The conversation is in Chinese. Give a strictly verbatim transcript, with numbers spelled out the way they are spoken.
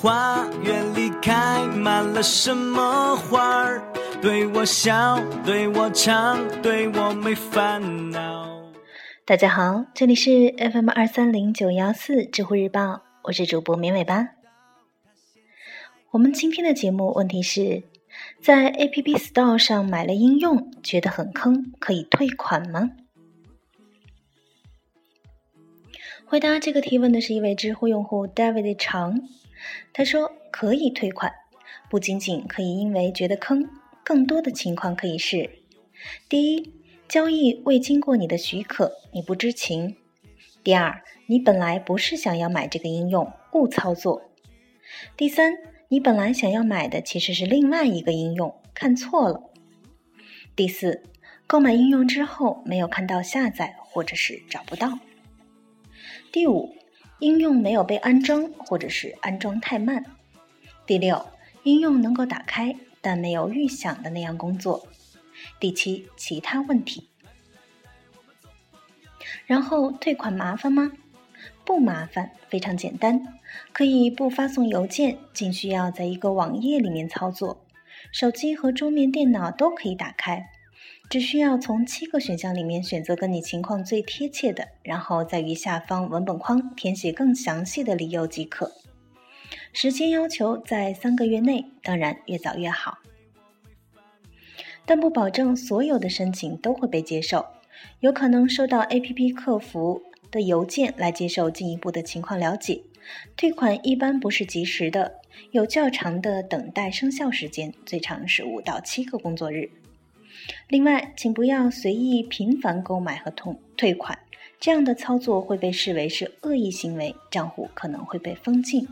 花园里开满了什么花儿？对我笑，对我唱，对我没烦恼。大家好，这里是 F M 二三零九一四 知乎日报，我是主播绵尾巴。我们今天的节目问题是，在 A P P Store 上买了应用，觉得很坑，可以退款吗？回答这个提问的是一位知乎用户 David Chang， 他说可以退款，不仅仅可以因为觉得坑，更多的情况可以是：第一，交易未经过你的许可，你不知情；第二，你本来不是想要买这个应用，误操作；第三，你本来想要买的其实是另外一个应用，看错了；第四，购买应用之后没有看到下载或者是找不到；第五，应用没有被安装或者是安装太慢；第六，应用能够打开但没有预想的那样工作；第七，其他问题。然后退款麻烦吗？不麻烦，非常简单，可以不发送邮件，仅需要在一个网页里面操作，手机和桌面电脑都可以打开，只需要从七个选项里面选择跟你情况最贴切的，然后在于下方文本框填写更详细的理由即可。时间要求在三个月内，当然越早越好。但不保证所有的申请都会被接受，有可能收到 A P P 客服的邮件来接受进一步的情况了解。退款一般不是及时的，有较长的等待生效时间，最长是五到七个工作日。另外，请不要随意频繁购买和退款，这样的操作会被视为是恶意行为，账户可能会被封禁。